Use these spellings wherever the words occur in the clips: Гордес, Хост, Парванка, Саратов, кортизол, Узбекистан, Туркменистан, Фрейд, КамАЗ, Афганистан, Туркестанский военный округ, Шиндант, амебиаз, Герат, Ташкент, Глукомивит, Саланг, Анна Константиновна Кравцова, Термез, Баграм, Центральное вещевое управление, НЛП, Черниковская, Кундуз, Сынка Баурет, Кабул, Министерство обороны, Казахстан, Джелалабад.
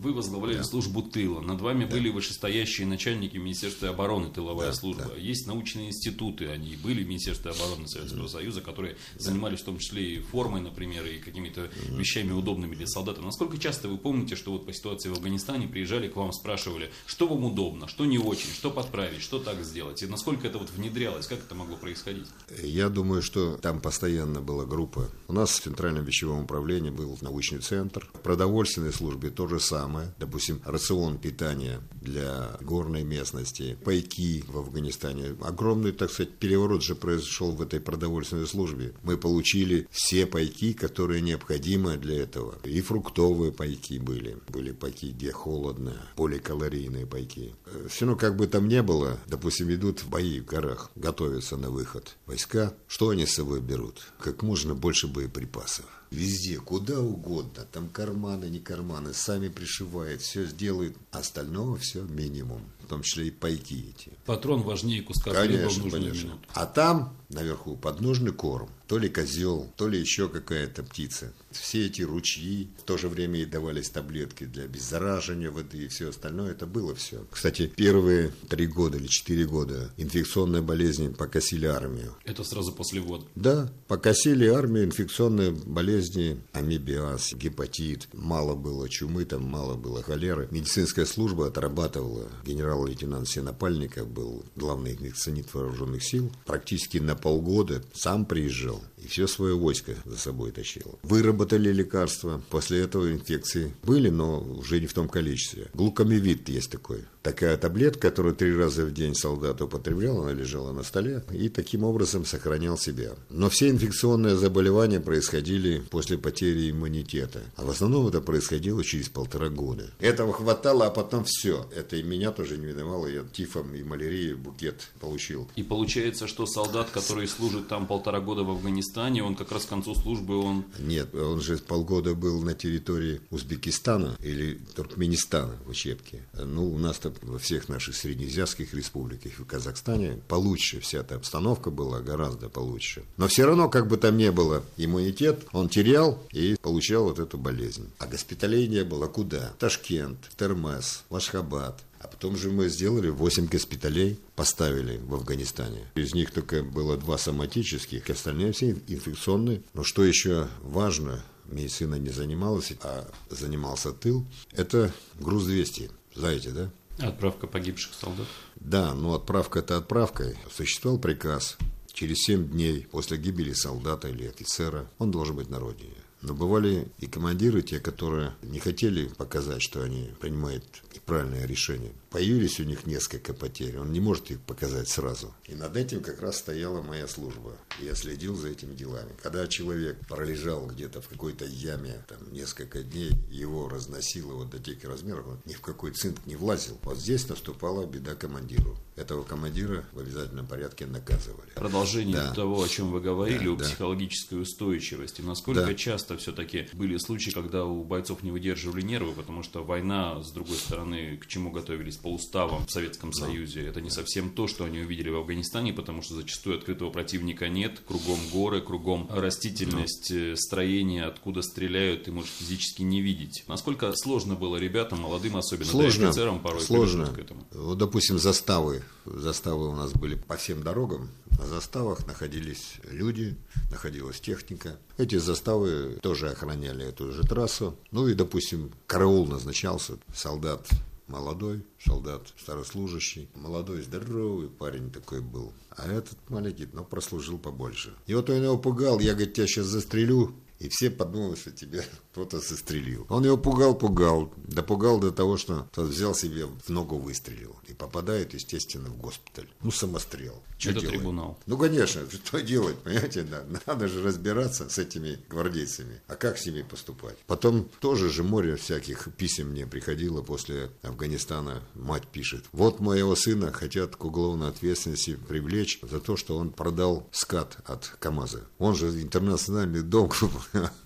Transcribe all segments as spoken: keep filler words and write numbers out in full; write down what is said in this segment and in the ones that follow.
Вы возглавляли да. службу тыла. Над вами да. были вышестоящие начальники Министерства обороны, тыловая да, служба. Да. Есть научные институты, они были в Министерстве обороны Советского да. Союза, которые да. занимались в том числе и формой, например, и какими-то да. вещами удобными для солдата. Насколько часто вы помните, что вот по ситуации в Афганистане приезжали к вам, спрашивали, что вам удобно, что не очень, что подправить, что так сделать? И насколько это вот внедрялось, как это могло происходить? Я думаю, что там постоянно была группа. У нас в Центральном вещевом управлении был научный центр. В продовольственной службе то же самое. Допустим, рацион питания для горной местности, пайки в Афганистане. Огромный, так сказать, переворот же произошел в этой продовольственной службе. Мы получили все пайки, которые необходимы для этого. И фруктовые пайки были. Были пайки, где холодно, поликалорийные пайки. Все равно, как бы там ни было, допустим, идут в бои в горах, готовятся на выход войска. Что они с собой берут? Как можно больше боеприпасов. Везде, куда угодно, там карманы, не карманы, сами пришивает, все сделает, остального все минимум, в том числе и пайки эти. Патрон важнее куска хлеба в нужную минуту. А там наверху подножный корм, то ли козел, то ли еще какая-то птица. Все эти ручьи, в то же время и давались таблетки для обеззараживания воды и все остальное, это было все. Кстати, первые три года или четыре года инфекционные болезни покосили армию. Это сразу после ввода? Да, покосили армию, инфекционные болезни, амебиаз, гепатит, мало было чумы, там мало было холеры. Медицинская служба отрабатывала. Генерал-лейтенант Сенапальников был главный инфекционист вооруженных сил, практически на полгода сам приезжал. И все свое войско за собой тащило. Выработали лекарства. После этого инфекции были, но уже не в том количестве. Глукомивит есть такой. Такая таблетка, которую три раза в день солдат употреблял, она лежала на столе и таким образом сохранял себя. Но все инфекционные заболевания происходили после потери иммунитета. А в основном это происходило через полтора года. Этого хватало, а потом все. Это и меня тоже не миновало. Я тифом и малярией букет получил. И получается, что солдат, который служит там полтора года в Афганистане, он как раз к концу службы, он... Нет, он же полгода был на территории Узбекистана или Туркменистана в учебке. Ну, у нас-то во всех наших среднеазиатских республиках и в Казахстане получше вся эта обстановка была, гораздо получше. Но все равно, как бы там ни было, иммунитет он терял и получал вот эту болезнь. А госпиталей не было куда? Ташкент, Термез, Ашхабад. А потом же мы сделали восемь госпиталей, поставили в Афганистане. Из них только было два соматических, остальные все инфекционные. Но что еще важно, медицина не занималась, а занимался тыл, это груз двести. Знаете, да? Отправка погибших солдат? Да, но отправка-то отправкой. Существовал приказ. Через семь дней после гибели солдата или офицера он должен быть на родине. Но бывали и командиры, те, которые не хотели показать, что они принимают правильное решение. Появились у них несколько потерь, он не может их показать сразу. И над этим как раз стояла моя служба. Я следил за этими делами. Когда человек пролежал где-то в какой-то яме там несколько дней, его разносило вот до тех размеров, он ни в какой цинк не влазил. Вот здесь наступала беда командиру. Этого командира в обязательном порядке наказывали. Продолжение да. того, о чем вы говорили, да, о да. психологической устойчивости. Насколько да. часто все-таки были случаи, когда у бойцов не выдерживали нервы, потому что война, с другой стороны, к чему готовились по уставам в Советском да. Союзе. Это не совсем то, что они увидели в Афганистане, потому что зачастую открытого противника нет, кругом горы, кругом растительность, да. строение, откуда стреляют, ты можешь физически не видеть. Насколько сложно было ребятам, молодым особенно, сложно. Да и офицерам порой. Сложно. К этому. Вот, допустим, заставы. Заставы у нас были по всем дорогам. На заставах находились люди, находилась техника. Эти заставы тоже охраняли эту же трассу. Ну и, допустим, караул назначался. Солдат молодой, солдат старослужащий. Молодой, здоровый парень такой был. А этот маленький, но прослужил побольше. И вот он его пугал. Я, говорит, тебя сейчас застрелю. И все подумали, что тебя кто-то застрелил. Он его пугал-пугал, допугал до того, что тот взял себе в ногу, выстрелил. И попадает, естественно, в госпиталь. Ну, самострел. Что это делать? Трибунал. Ну, конечно, что делать, понимаете? Надо, надо же разбираться с этими гвардейцами. А как с ними поступать? Потом тоже же море всяких писем мне приходило после Афганистана. Мать пишет. Вот моего сына хотят к уголовной ответственности привлечь за то, что он продал скат от КамАЗа. Он же интернациональный дом.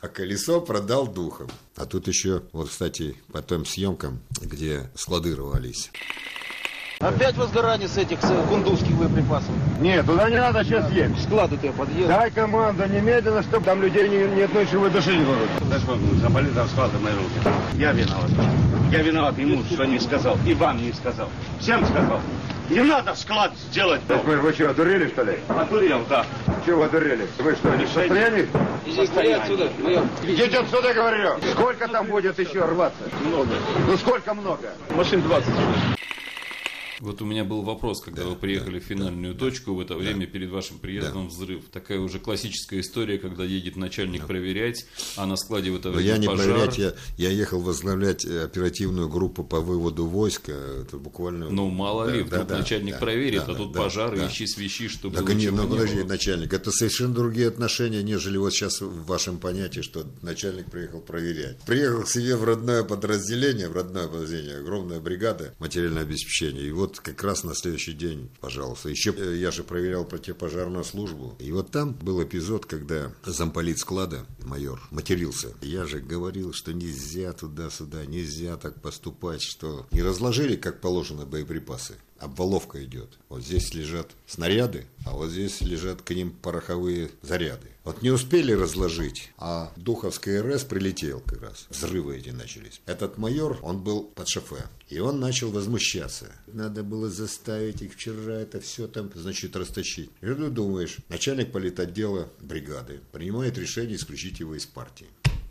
А колесо продал духом. А тут еще, вот, кстати, по тем съемкам, где склады рвались. Опять возгорание с этих с кундузских боеприпасов. Нет, туда не надо сейчас ехать. Склады-то я подъеду. Дай команду немедленно, чтобы там людей ни, ни одной живой души не было. Знаешь, заболели там склады мои руки. Я виноват. Я виноват ему, что не сказал. И вам не сказал. Всем сказал. Не надо склад сделать. Так вы, вы что, одурели, что ли? Одурел, да. Чего одурели? Вы что, не в состоянии? Иди отсюда, майор. Идите отсюда, говорю. Сколько там будет еще рваться? Много. Ну сколько много? Машин двадцать. Вот у меня был вопрос, когда да, вы приехали да, в финальную да, точку, в это да, время перед вашим приездом да, взрыв. Такая уже классическая история, когда едет начальник да, проверять, а на складе в это время пожар. Я не проверять, я, я ехал возглавлять оперативную группу по выводу войск. Это буквально... Ну, мало да, ли, вдруг да, да, начальник да, проверит, да, а тут да, пожар, да, ищи свищи, чтобы... Так, не, ну, подожди, не начальник, это совершенно другие отношения, нежели вот сейчас в вашем понятии, что начальник приехал проверять. Приехал к себе в родное подразделение, в родное подразделение, огромная бригада материального обеспечения, и вот как раз на следующий день, пожалуйста. Еще я же проверял противопожарную службу. И вот там был эпизод, когда замполит склада, майор, матерился. Я же говорил, что нельзя туда-сюда, нельзя так поступать, что не разложили, как положено, боеприпасы. Обваловка идет. Вот здесь лежат снаряды, а вот здесь лежат к ним пороховые заряды. Вот не успели разложить, а Духовская РС прилетел как раз. Взрывы эти начались. Этот майор, он был под шофе, и он начал возмущаться. Надо было заставить их вчера это все там, значит, растащить. И ты думаешь, начальник политотдела бригады принимает решение исключить его из партии,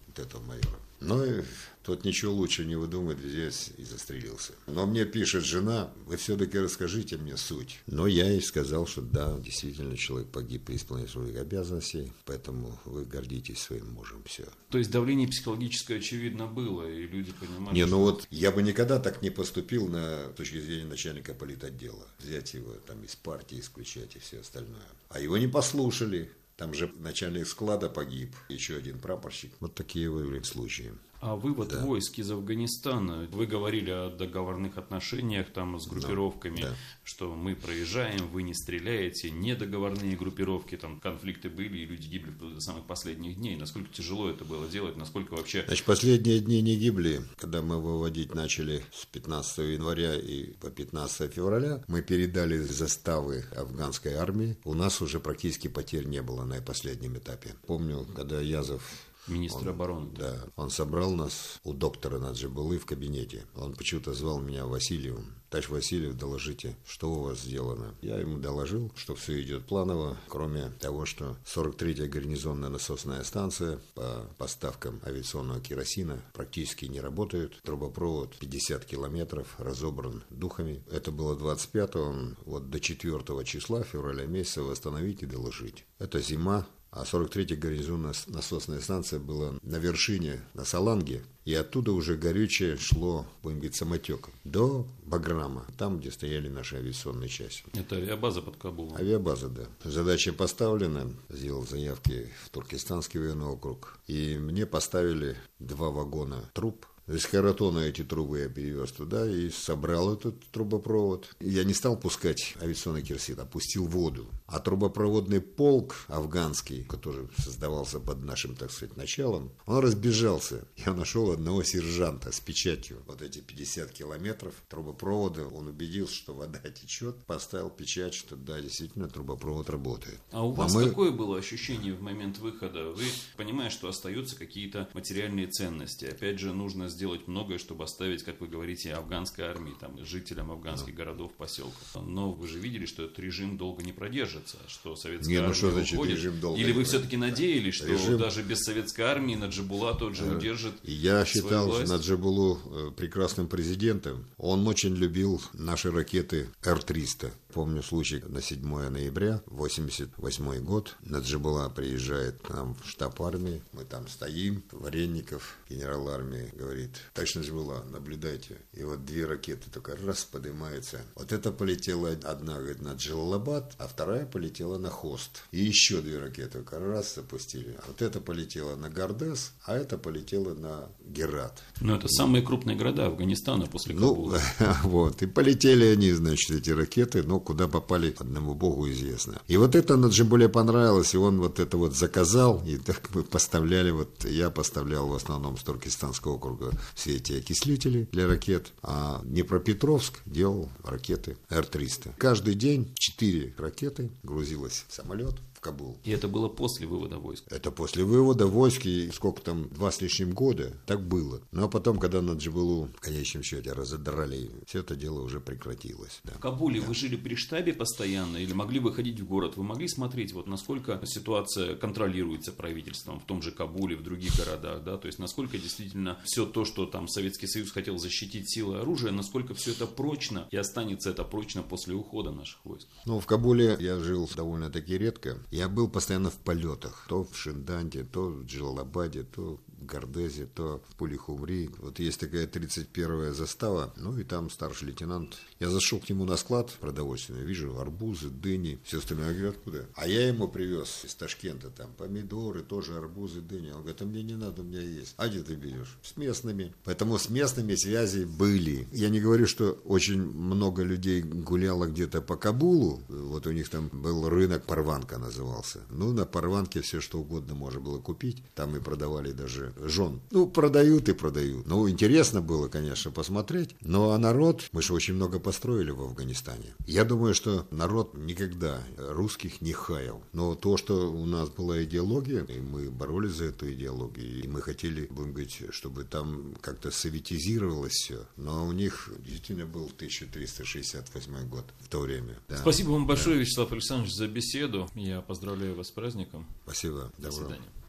вот этого майора. Ну и... Тот ничего лучше не выдумает, здесь и застрелился. Но мне пишет жена, вы все-таки расскажите мне суть. Но я ей сказал, что да, действительно человек погиб при исполнении своих обязанностей, поэтому вы гордитесь своим мужем, все. То есть давление психологическое, очевидно, было, и люди понимали... Не, что... ну вот я бы никогда так не поступил на точке зрения начальника политотдела. Взять его там из партии, исключать и все остальное. А его не послушали. Там же начальник склада погиб, еще один прапорщик. Вот такие выявлены случаи. А вывод да, войск из Афганистана. Вы говорили о договорных отношениях там с группировками, да, что мы проезжаем, вы не стреляете, недоговорные группировки, там конфликты были, и люди гибли до самых последних дней. Насколько тяжело это было делать, насколько вообще... Значит, последние дни не гибли. Когда мы выводить начали с пятнадцатого января и по пятнадцатое февраля, мы передали заставы афганской армии. У нас уже практически потерь не было на последнем этапе. Помню, когда Язов... Министр он, обороны. Да, он собрал нас у доктора Наджибуллы в кабинете. Он почему-то звал меня Васильевым. Товарищ Васильев, доложите, что у вас сделано. Я ему доложил, что все идет планово, кроме того, что сорок третья гарнизонная насосная станция по поставкам авиационного керосина практически не работает. Трубопровод пятьдесят километров разобран духами. Это было двадцать пятого, вот до четвёртого числа февраля месяца восстановить и доложить. Это зима. А сорок третья гарнизонная насосная станция была на вершине, на Саланге. И оттуда уже горючее шло, будем говорить, самотеком. До Баграма, там, где стояли наши авиационные части. Это авиабаза под Кабулом? Авиабаза, да. Задача поставлена. Сделал заявки в Туркестанский военный округ. И мне поставили два вагона труб. Из Харатона эти трубы я перевез туда и собрал этот трубопровод. Я не стал пускать авиационный керосин, а пустил воду. А трубопроводный полк афганский, который создавался под нашим, так сказать, началом, он разбежался. Я нашел одного сержанта с печатью. Вот эти пятьдесят километров трубопровода, он убедился, что вода течет, поставил печать, что да, действительно, трубопровод работает. А у а вас мы... какое было ощущение в момент выхода? Вы понимаете, что остаются какие-то материальные ценности. Опять же, нужно сделать... сделать многое, чтобы оставить, как вы говорите, афганской армии, там, жителям афганских да, городов, поселков. Но вы же видели, что этот режим долго не продержится, что советская не, ну, армия что значит, уходит. Режим долго Или вы все-таки да, надеялись, что режим... даже без советской армии Наджибулла тот же удержит свою власть? Я считал Наджибуллу прекрасным президентом. Он очень любил наши ракеты Р триста. Помню случай на седьмое ноября, восемьдесят восьмой год. Наджибулла приезжает к нам в штаб армии. Мы там стоим. Варенников, генерал армии, говорит: товарищ Наджибулла, наблюдайте. И вот две ракеты только раз поднимаются. Вот это полетела одна, говорит, на Джелалабад, а вторая полетела на Хост. И еще две ракеты только раз запустили. Вот это полетела на Гордес, а это полетела на Герат. Но это самые крупные города Афганистана после Кабула. Ну, вот. И полетели они, значит, эти ракеты, но куда попали, одному богу известно. И вот это Наджибулле понравилось, и он вот это вот заказал, и так мы поставляли, вот я поставлял в основном с Туркестанского округа все эти окислители для ракет, а Днепропетровск делал ракеты Р триста. Каждый день четыре ракеты грузилось в самолет. в Кабул. И это было после вывода войск? Это после вывода войск, и сколько там, два с лишним года, так было. Ну, а потом, когда Наджибуллу, в конечном счете, разодрали, все это дело уже прекратилось. Да. В Кабуле да. Вы жили при штабе постоянно или могли выходить в город? Вы могли смотреть, вот насколько ситуация контролируется правительством в том же Кабуле, в других городах, да? То есть, насколько действительно все то, что там Советский Союз хотел защитить силой оружия, насколько все это прочно и останется это прочно после ухода наших войск? Ну, в Кабуле я жил довольно-таки редко. Я был постоянно в полетах. То в Шинданте, то в Джелалабаде, то в Гордезе, то в Пули Хумри. Вот есть такая тридцать первая застава, ну и там старший лейтенант. Я зашел к нему на склад продовольственный, вижу арбузы, дыни, все остальное. Я говорю, откуда? А я ему привез из Ташкента там помидоры, тоже арбузы, дыни. Он говорит, а мне не надо, у меня есть. А где ты берешь? С местными. Поэтому с местными связи были. Я не говорю, что очень много людей гуляло где-то по Кабулу. Вот у них там был рынок, Парванка назывался. Ну, на Парванке все что угодно можно было купить. Там и продавали даже жен. Ну, продают и продают. Ну, интересно было, конечно, посмотреть. Ну, а народ, мы же очень много построили в Афганистане. Я думаю, что народ никогда русских не хаял. Но то, что у нас была идеология, и мы боролись за эту идеологию, и мы хотели, будем говорить, чтобы там как-то советизировалось все. Но у них действительно был тысяча триста шестьдесят восьмой год в то время. Да. Спасибо вам большое, да. Вячеслав Александрович, за беседу. Я поздравляю вас с праздником. Спасибо. До свидания.